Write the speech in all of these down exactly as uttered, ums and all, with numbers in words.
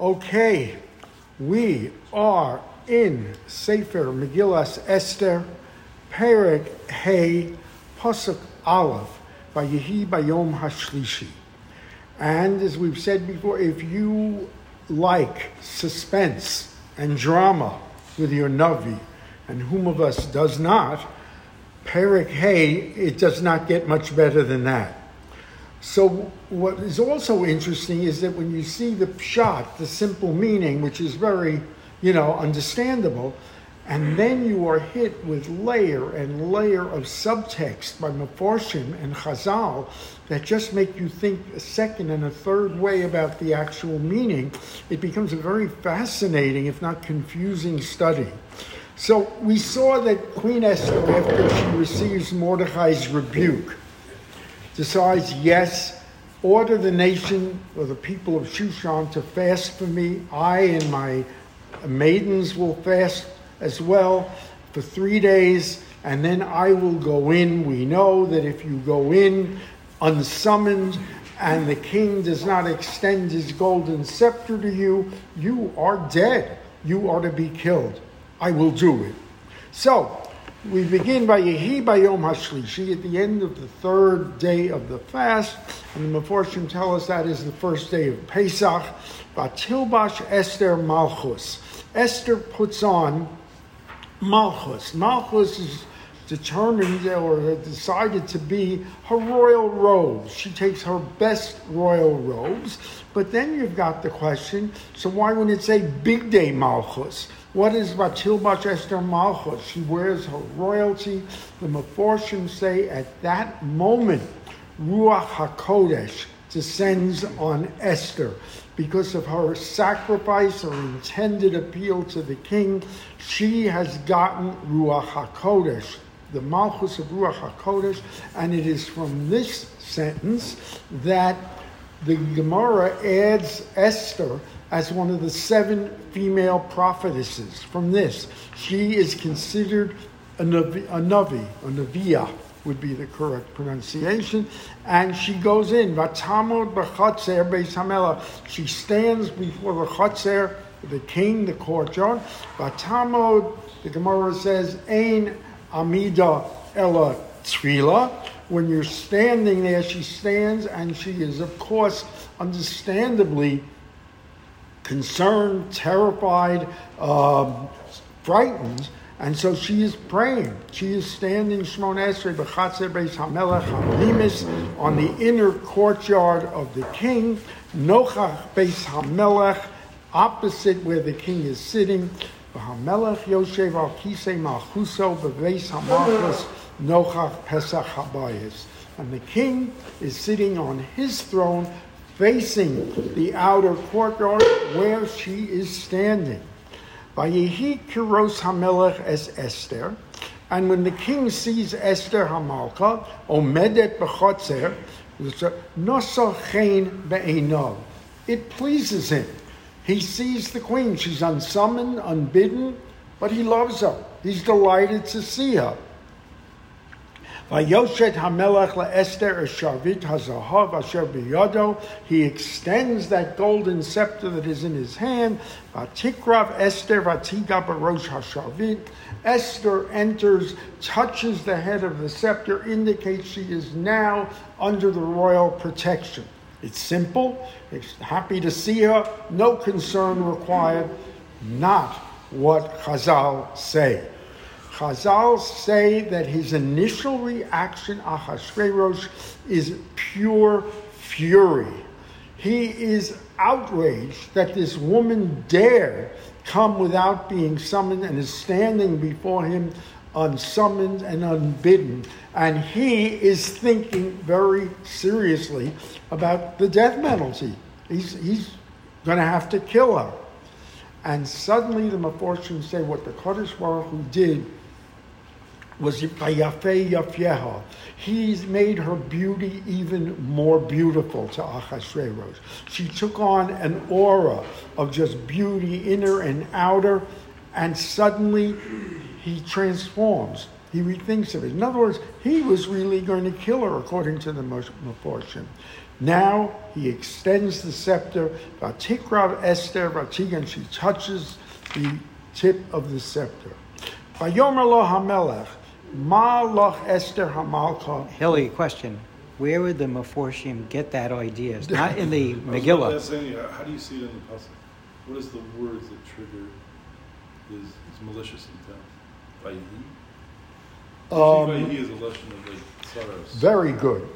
Okay, we are in Sefer Megillas Esther, Perik Hay, Posuk Aleph, by Yehi by Yom HaShlishi. And as we've said before, if you like suspense and drama with your Navi, and whom of us does not, Perik Hay, it does not get much better than that. So what is also interesting is that when you see the pshat, the simple meaning, which is very, you know, understandable, and then you are hit with layer and layer of subtext by Meforshim and Chazal that just make you think a second and a third way about the actual meaning, it becomes a very fascinating, if not confusing, study. So we saw that Queen Esther, after she receives Mordecai's rebuke, decides, yes, order the nation or the people of Shushan to fast for me. I and my maidens will fast as well for three days, and then I will go in. We know that if you go in unsummoned and the king does not extend his golden scepter to you, you are dead. You are to be killed. I will do it. So, we begin by Yehi by Yom HaShlishi, at the end of the third day of the fast, and the Meforshim tell us that is the first day of Pesach. Vatilbash Esther Malchus. Esther puts on Malchus. Malchus is determined or decided to be her royal robes. She takes her best royal robes, but then you've got the question, so why wouldn't it say Big Day Malchus? What is Vatilbash Esther Malchus? She wears her royalty. The Meforshim say at that moment, Ruach HaKodesh descends on Esther. Because of her sacrifice, her intended appeal to the king, she has gotten Ruach HaKodesh, the Malchus of Ruach HaKodesh. And it is from this sentence that the Gemara adds Esther as one of the seven female prophetesses. From this, she is considered a Navi, a Navi, a Naviya would be the correct pronunciation. And she goes in, Vatamod b'chatzer Beis Hamelach. She stands before the chatzer, the king, the courtyard. Vatamod, the Gemara says, ein amida ela tefila. When you're standing there, she stands, and she is, of course, understandably concerned, terrified, um, frightened, and so she is praying. She is standing, Shmona Esther, b'chatzer Beis Hamelach ha'limis, on the inner courtyard of the king, nochach Beis Hamelach, opposite where the king is sitting, b'hamelach yoshev al kisei malchuso b'beis hamalchus nochach Pesach Habayis. And the king is sitting on his throne, facing the outer courtyard where she is standing. Vayehi kiros hamelech es Esther, and when the king sees Esther hamalka omedet b'chatzer, nosochein be'enov, it pleases him. He sees the queen. She's unsummoned, unbidden, but he loves her. He's delighted to see her. Vayoshet hamelach leEsther eshavit hazahav asher biyado. He extends that golden scepter that is in his hand. Vatikrav Esther vatiga barosh hashavit. Esther enters, touches the head of the scepter, indicates she is now under the royal protection. It's simple. It's happy to see her. No concern required. Not what Chazal say. Chazal say that his initial reaction, Achashverosh, is pure fury. He is outraged that this woman dare come without being summoned and is standing before him unsummoned and unbidden. And he is thinking very seriously about the death penalty. He's, he's going to have to kill her. And suddenly the Meforshim say what the Kodesh Baruch Hu did was Yafei Yafyeha. He's made her beauty even more beautiful to Achashverosh. She took on an aura of just beauty, inner and outer, and suddenly he transforms. He rethinks of it. In other words, he was really going to kill her, according to the Meforshim. Now he extends the scepter. Vatikrav Esther, Vatigan, she touches the tip of the scepter. Vayomer lo Hamelach, Malach Esther Hamalcha. Hilly, question. Where would the Meforshim get that idea? It's not in the Megillah. That's saying, how do you see it in the Pasuk? What is the words that trigger his, his malicious intent? By Yehi? Um, is a lesson of like sorrows. Very good.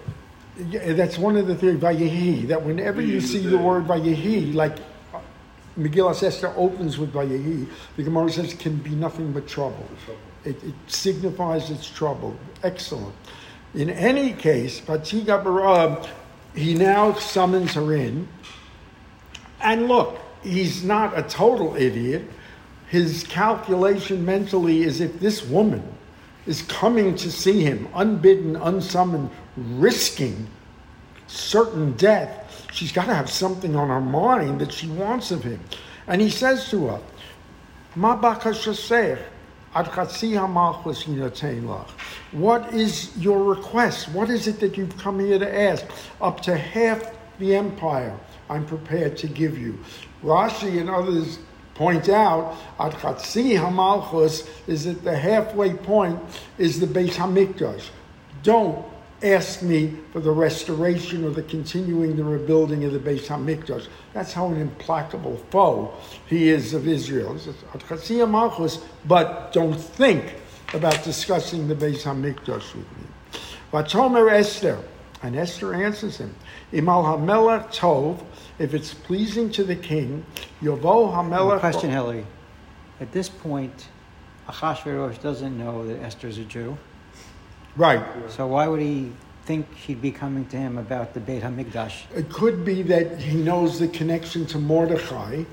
Yeah, that's one of the theories by Yehi, that whenever Yehi you see the, the word by Yehi, like Megillas Esther opens with by Yehi, the Gemara says can be nothing but trouble. trouble. It, it signifies its trouble. Excellent. In any case, Patiga Barab, he now summons her in. And look, he's not a total idiot. His calculation mentally is if this woman is coming to see him, unbidden, unsummoned, risking certain death, she's got to have something on her mind that she wants of him. And he says to her, Ma bakashaseich ad chatzi hamalchus yinatein lach. What is your request? What is it that you've come here to ask? Up to half the empire I'm prepared to give you. Rashi and others point out, Ad Chatzi HaMalchus is at the halfway point is the Beit HaMikdash. Don't ask me for the restoration or the continuing the rebuilding of the Beit HaMikdash. That's how an implacable foe he is of Israel. It's Ad Chatzi HaMalchus, but don't think about discussing the Beit HaMikdash with me. Vatomer Esther, and Esther answers him, Imal HaMelech Tov, if it's pleasing to the king, Yovo HaMelech... Question, Hilary. At this point, Achashverosh doesn't know that Esther's a Jew. Right. So why would he think she'd be coming to him about the Beit HaMikdash? It could be that he knows the connection to Mordecai,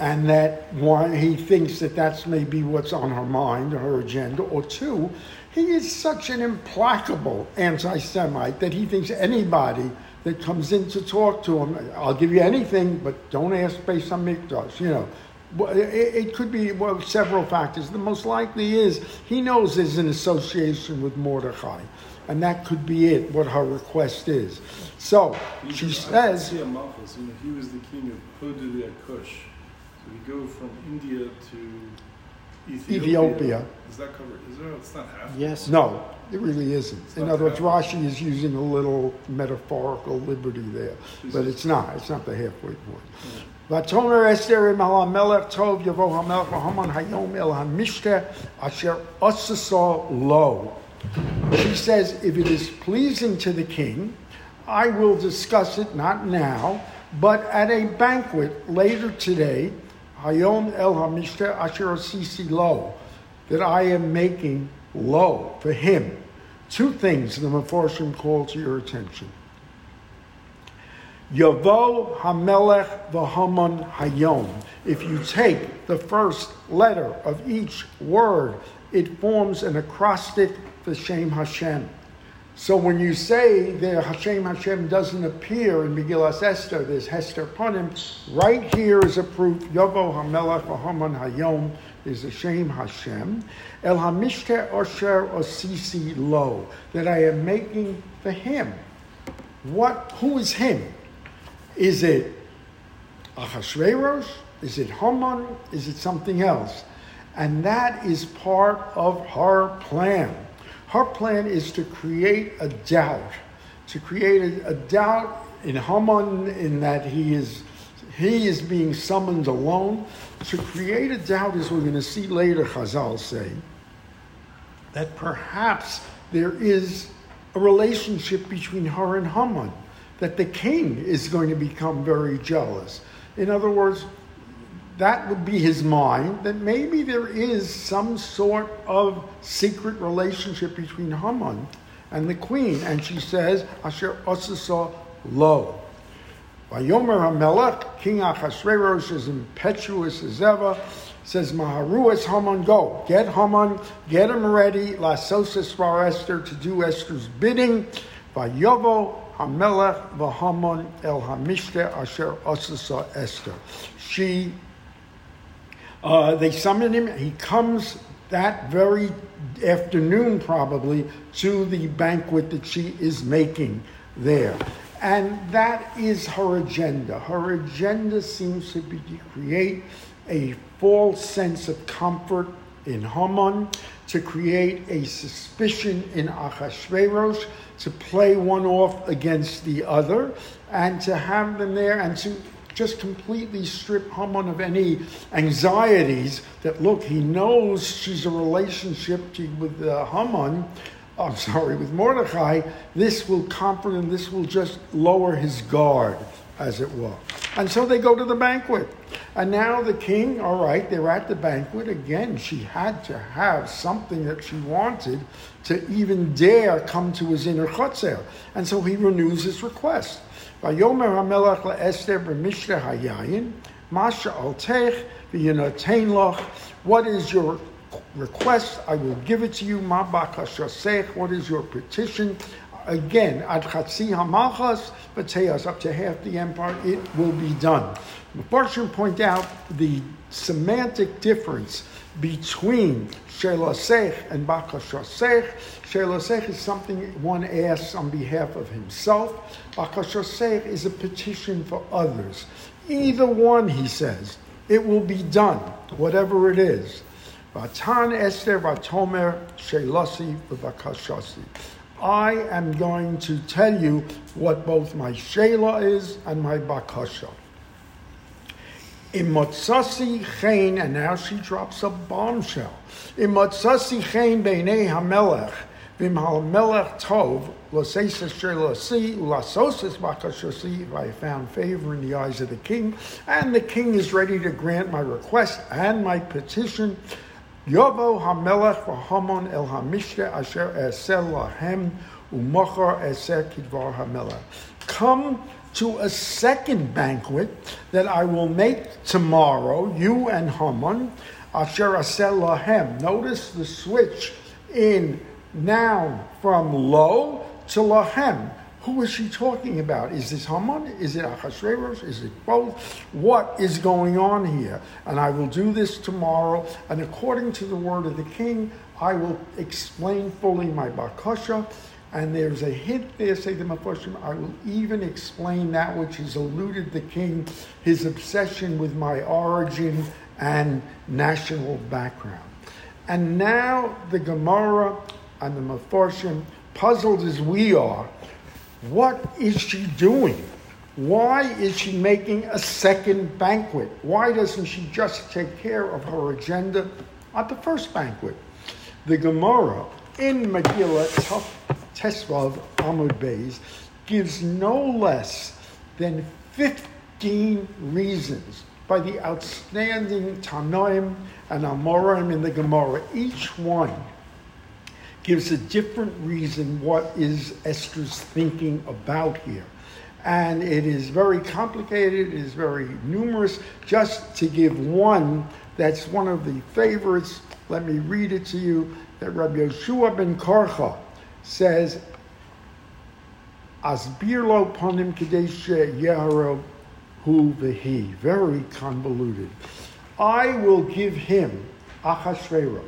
and that one, he thinks that that's maybe what's on her mind, or her agenda, or two, he is such an implacable anti-Semite that he thinks anybody that comes in to talk to him, I'll give you anything, but don't ask based on Mikdash, you know. It could be well, several factors. The most likely is he knows there's an association with Mordecai, and that could be it, what her request is. So, you she says... You know, he was the king of Hodulea Kush. We go from India to Ethiopia. Ethiopia. Is that covered? Is there, it's not half. Yes. No, it really isn't. It's in other words, Rashi is using a little metaphorical liberty there, Jesus. But it's not. It's not the halfway point. Vatomer Esther Hamelech Tov Yavo Hamelech Haman Hayom El Hamishta Asher Osasah Lo. She says, if it is pleasing to the king, I will discuss it, not now, but at a banquet later today, Hayom El Hamishta Asher Osisi Lo, that I am making low for him. Two things the Meforshim call to your attention. Yavo Hamelech V'Haman Hayom. If you take the first letter of each word, it forms an acrostic for Shem Hashem. So when you say that Hashem Hashem doesn't appear in Megillas Esther, there's Hester Panim, right here is a proof, Yovo HaMelech V'Haman Hayom is Hashem Hashem, El HaMishte Osher Osisi Lo, that I am making for him. What? Who is him? Is it Ahasuerus? Is it Haman? Is it something else? And that is part of her plan. Her plan is to create a doubt, to create a, a doubt in Haman, in that he is he is being summoned alone. To create a doubt, as we're going to see later, Chazal say, that perhaps there is a relationship between her and Haman, that the king is going to become very jealous. In other words, that would be his mind, that maybe there is some sort of secret relationship between Haman and the queen. And she says, Asher Osasah Lo. Vayomer HaMelech, King Achashverosh is impetuous as ever, says, Maharuas Haman, go. Get Haman, get him ready, Lasosas var Esther, to do Esther's bidding. Vayovo HaMelech v'Haman El Hamishte Asher Osasah Esther. She... Uh, they summon him. He comes that very afternoon, probably, to the banquet that she is making there. And that is her agenda. Her agenda seems to be to create a false sense of comfort in Haman, to create a suspicion in Achashverosh, to play one off against the other, and to have them there and to just completely strip Haman of any anxieties that, look, he knows she's a relationship to, with uh, Haman, I'm sorry, with Mordecai. This will comfort him, this will just lower his guard, as it were. And so they go to the banquet. And now the king, all right, they're at the banquet. Again, she had to have something that she wanted to even dare come to his inner chatzer. And so he renews his request. Vayomer HaMelech LaEsther b'mishteh hayayin, masha altech v'yinatein lach. What is your request? I will give it to you. Ma bakashasech. What is your petition? Again, ad chatzi hamalchus, v'teyas, up to half the empire, it will be done. Meforshim point out the semantic difference between shelasech and bakashasech. Shelasech is something one asks on behalf of himself. Bakashasech is a petition for others. Either one, he says, it will be done, whatever it is. Vatan Esther vatomer shelasi v'bakashasi. I am going to tell you what both my shayla is and my bakasha. Imotsasi chen, and now she drops a bombshell. Imotsasi chen b'nei hamelech, v'imhal melech tov, l'seisas shaylasi, l'asosas bakashasi, if I found favor in the eyes of the king, and the king is ready to grant my request and my petition. Yovo HaMelech v'Hamon el HaMishte asher esel lahem u'mochar eser kidvar HaMelech. Come to a second banquet that I will make tomorrow, you and Haman, asher esel lahem. Notice the switch in noun from lo to lahem. Who is she talking about? Is this Haman? Is it Achashverosh? Is it both? What is going on here? And I will do this tomorrow. And according to the word of the king, I will explain fully my bakasha. And there's a hint there, say the Meforshim, I will even explain that which has eluded the king, his obsession with my origin and national background. And now the Gemara and the Meforshim, puzzled as we are, what is she doing? Why is she making a second banquet? Why doesn't she just take care of her agenda at the first banquet? The Gemara in Megillah Tesvav Amud Beis gives no less than fifteen reasons by the outstanding Tanoim and Amorim in the Gemara. Each one gives a different reason what is Esther's thinking about here. And it is very complicated, it is very numerous. Just to give one, that's one of the favorites, let me read it to you, that Rabbi Yeshua ben Karcha says, Asbir lo panim kadesh yeharo hu v'hi. Very convoluted. I will give him, Achashverosh,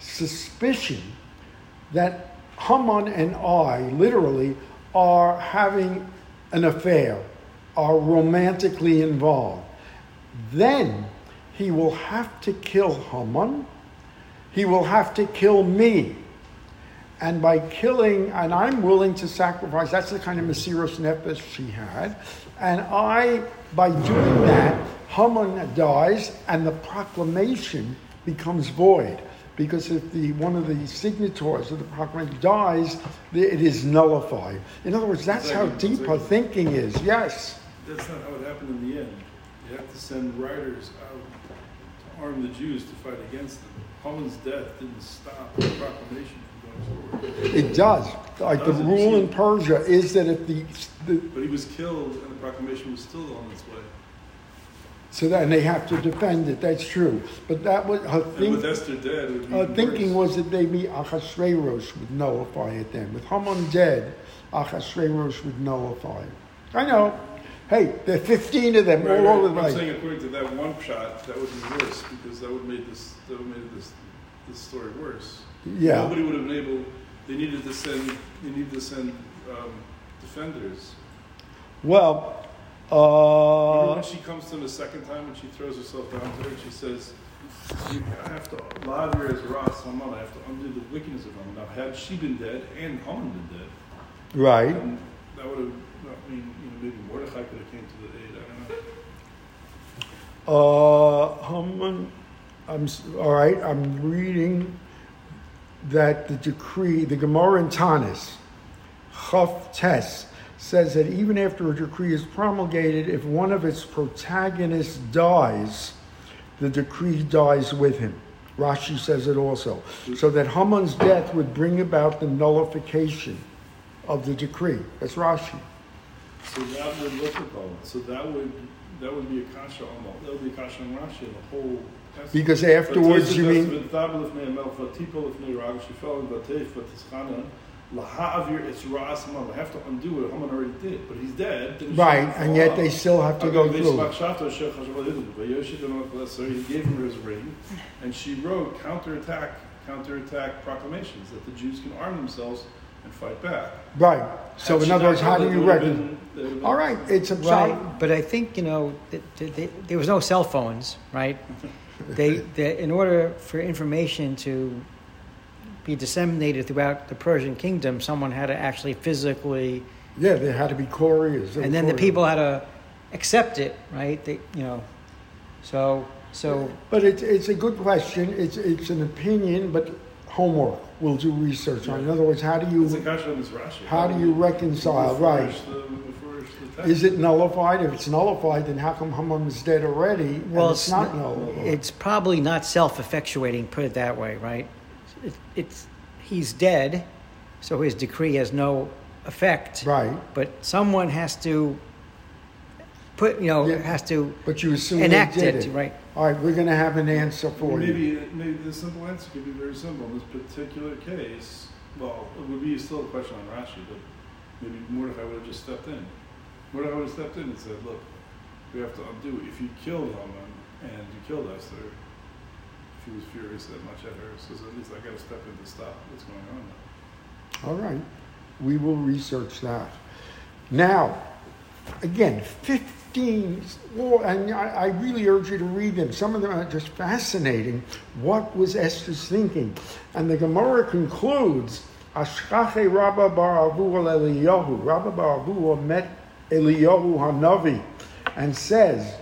suspicion that Haman and I, literally, are having an affair, are romantically involved. Then he will have to kill Haman, he will have to kill me. And by killing, and I'm willing to sacrifice, that's the kind of Mesiros Nefesh she had, and I, by doing that, Haman dies, and the proclamation becomes void. Because if the one of the signatories of the proclamation dies, it is nullified. In other words, that's how deep her thinking is. Yes? That's not how it happened in the end. You have to send riders out to arm the Jews to fight against them. Haman's death didn't stop the proclamation from going forward. It does. Like the rule in Persia is that if the, the... But he was killed and the proclamation was still on its way. So then they have to defend it. That's true. But that was her think, dead, her thinking was that maybe Achashverosh would nullify it then. With Haman dead, Achashverosh would nullify it. I know. Hey, there are fifteen of them right, all right. over the place. I'm saying according to that one shot, that would be worse because that would have made this, that would have made this, this story worse. Yeah. Nobody would have been able, they needed to send, they needed to send um, defenders. Well, uh... remember when she comes to him the second time and she throws herself down to her and she says, I have to, Laver is Ras Haman, I have to undo the wickedness of Haman. Now, had she been dead and Haman been dead, right? Um, that would have, I mean, you know, maybe Mordecai could have came to the aid, I don't know. Uh, Haman, I'm, all right, I'm reading that the decree, the Gemara in Tanis, Chaf Tes, says that even after a decree is promulgated, if one of its protagonists dies, the decree dies with him. Rashi says it also. So that Haman's death would bring about the nullification of the decree. That's Rashi. So that would look at all. So that would that would be a kasha on all. That would be a kasha on Rashi and the whole testament. Because afterwards, you mean? I have to undo what Haman already did, but he's dead. Right, and yet they still have to go through. So he gave her his ring, and she wrote counterattack, counterattack proclamations that the Jews can arm themselves and fight back. Right. So had in other words, how do you reckon? All right, it's a right. But I think you know th- th- th- there was no cell phones, right? they, they in order for information to be disseminated throughout the Persian kingdom, someone had to actually physically... Yeah, there had to be couriers. And then couriers. The people had to accept it, right? They, you know, so... so. But it's it's a good question. It's it's an opinion, but homework. We'll do research yeah. on it. In other words, how do you... How do you reconcile, right? The, the is it nullified? If it's nullified, then how come Haman is dead already? Well, it's, it's not n- nullified. It's probably not self-effectuating, put it that way, right? It, it's he's dead, so his decree has no effect. Right. But someone has to put, you know, yeah. has to. But you assume enact they did it, it, right? All right, we're going to have an answer for maybe, you. Maybe the simple answer could be very simple in this particular case. Well, it would be still a question on Rashi, but maybe Mordecai would have just stepped in. Mordecai would have stepped in and said, "Look, we have to undo it. If you killed Haman and you killed Esther." He was furious that much at her, so at least I got to step in to stop what's going on now. All right, we will research that. Now, again, fifteen, well, and I, I really urge you to read them. Some of them are just fascinating. What was Esther's thinking? And the Gemara concludes, Ashkache Rabba Bar Avuah Eliyahu. Rabba Bar Avuah met Eliyahu Hanavi and says,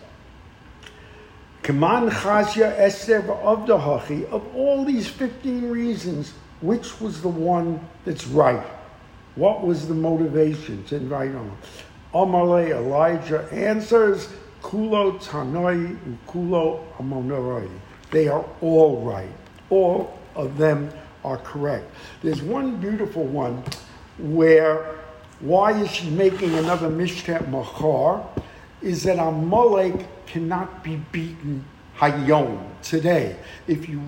Kaman Chazia Esther Avdahachi, of all these fifteen reasons, which was the one that's right? What was the motivation to invite on? Amalei Elijah answers, Kulo Tanoi Ukulo Amonoroi. They are all right. All of them are correct. There's one beautiful one where why is she making another Mishkat Machar? Is that Amalek cannot be beaten hayom today. If you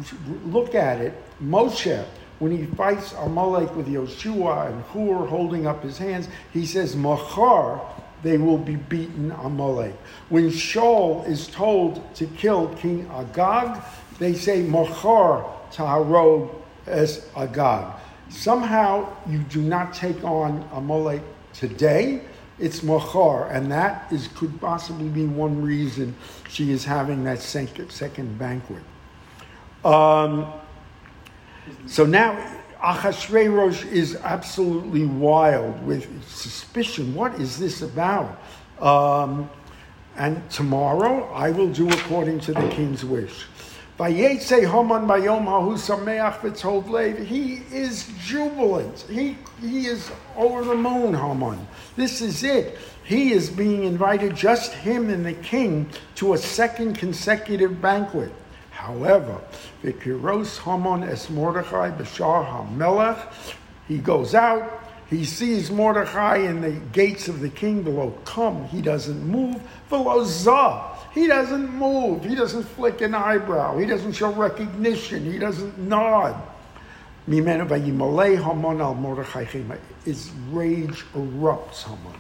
look at it, Moshe, when he fights Amalek with Yoshua and Hur holding up his hands, he says, Machar, they will be beaten Amalek. When Shaul is told to kill King Agag, they say, Machar taharog es Agag. Somehow you do not take on Amalek today. It's Machar, and that is could possibly be one reason she is having that second, second banquet. Um, so now Achashverosh is absolutely wild with suspicion. What is this about? Um, and tomorrow I will do according to the king's wish. He is jubilant. He he is over the moon, Haman. This is it. He is being invited, just him and the king, to a second consecutive banquet. However, V'kiros Haman es Mordechai b'shar hamelech. He goes out. He sees Mordechai in the gates of the king. V'lo come. He doesn't move. V'lo zah. He doesn't move. He doesn't flick an eyebrow. He doesn't show recognition. He doesn't nod. His rage erupts, Haman.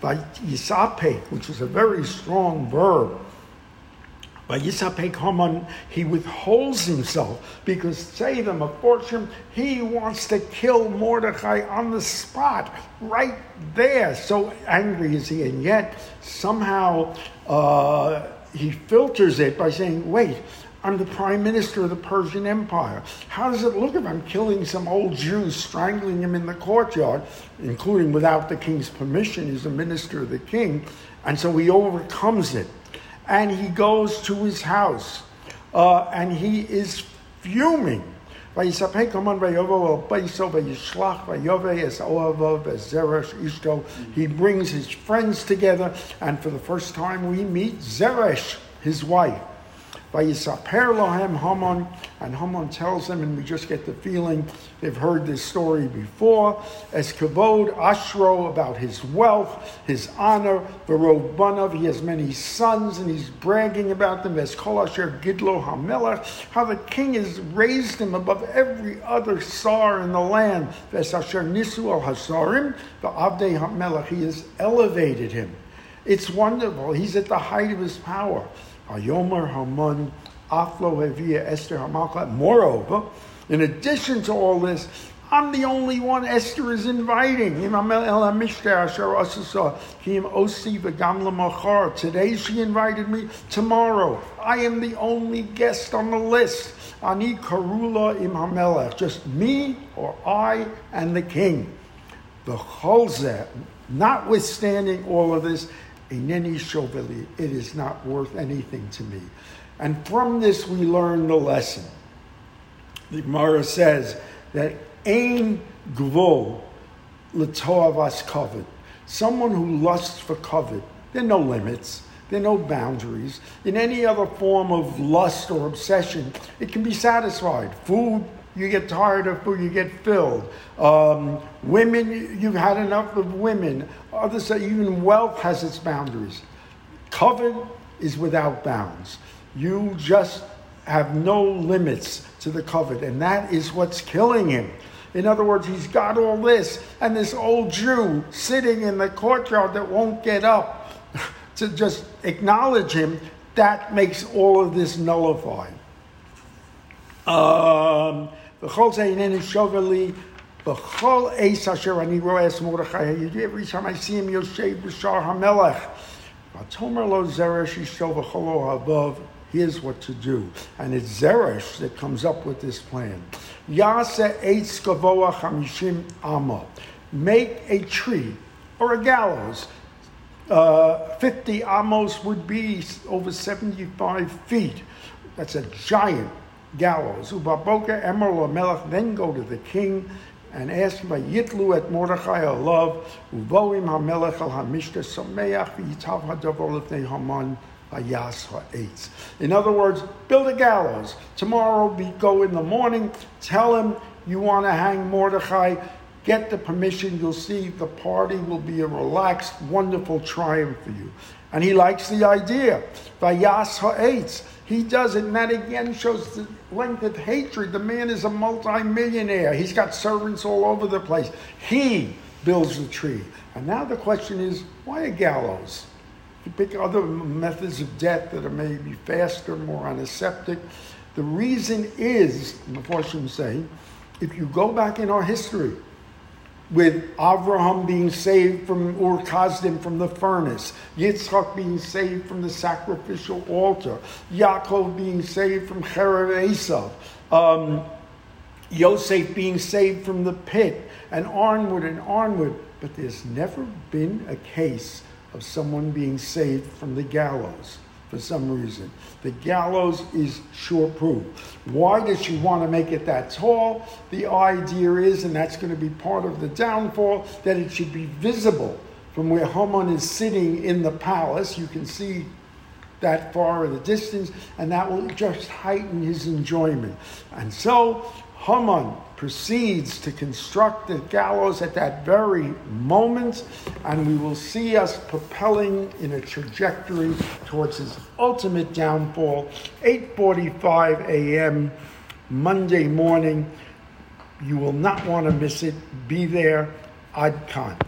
By Yisapek, which is a very strong verb, By Yisapek Haman, he withholds himself because, say them, of Meforshim, he wants to kill Mordecai on the spot, right there. So angry is he, and yet somehow uh, he filters it by saying, wait, I'm the prime minister of the Persian Empire. How does it look if I'm killing some old Jew, strangling him in the courtyard, including without the king's permission? He's a minister of the king. And so he overcomes it. And he goes to his house. Uh, and he is fuming. He brings his friends together. And for the first time we meet Zeresh, his wife. And Haman tells them, and we just get the feeling they've heard this story before, as Kavod Ashro, about his wealth, his honor, Verobanav, he has many sons, and he's bragging about them, as Kol Asher Gidlo HaMelech, how the king has raised him above every other tsar in the land, Ves Asher Nisu Al Hasarim, the Avdei HaMelech, he has elevated him. It's wonderful, he's at the height of his power. Ayomer Haman, Aflo Hevia Esther Hamalka. Moreover, in addition to all this, I'm the only one Esther is inviting. Today she invited me. Tomorrow, I am the only guest on the list. Ani Karula Im Hamelech. Just me or I and the king. The Cholzeh, notwithstanding all of this, it is not worth anything to me. And from this we learn the lesson. The Gemara says that ein gvul l'toavas kavod. Someone who lusts for kavod, there are no limits, there are no boundaries. In any other form of lust or obsession, it can be satisfied. Food, you get tired of food, you get filled. Um, women, you've had enough of women. Others, even wealth has its boundaries. Kavod is without bounds. You just have no limits to the kavod, and that is what's killing him. In other words, he's got all this, and this old Jew sitting in the courtyard that won't get up to just acknowledge him, that makes all of this nullified. Um, every time I see him, Yoshev B'Shar HaMelech. Here's what to do. And it's Zeresh that comes up with this plan. Make a tree or a gallows. Uh, fifty amos would be over seventy-five feet. That's a giant gallows. Ubaboka Emerald Melech, then go to the king and ask him by Yitlu at Mordechai Alav, Uboim HaMelech al Hamishta Sameach V'yitav HaDavol Lefnei Haman Hayas HaEitz. In other words, build a gallows. Tomorrow we go in the morning, tell him you want to hang Mordechai, get the permission, you'll see the party will be a relaxed, wonderful triumph for you. And he likes the idea. Hayas HaEitz. He does it, and that again shows the length of hatred. The man is a multi-millionaire. He's got servants all over the place. He builds the tree. And now the question is, why a gallows? You pick other methods of death that are maybe faster, more antiseptic. The reason is, Meforshim saying, if you go back in our history, with Avraham being saved from Ur Kasdim, from the furnace, Yitzchak being saved from the sacrificial altar, Yaakov being saved from Cherev Esav, um, Yosef being saved from the pit, and onward and onward. But there's never been a case of someone being saved from the gallows for some reason. The gallows is sure proof. Why does she want to make it that tall? The idea is, and that's going to be part of the downfall, that it should be visible from where Haman is sitting in the palace. You can see that far in the distance, and that will just heighten his enjoyment. And so Haman proceeds to construct the gallows at that very moment, and we will see us propelling in a trajectory towards his ultimate downfall. eight forty-five a.m. Monday morning. You will not want to miss it. Be there. Ad Khan.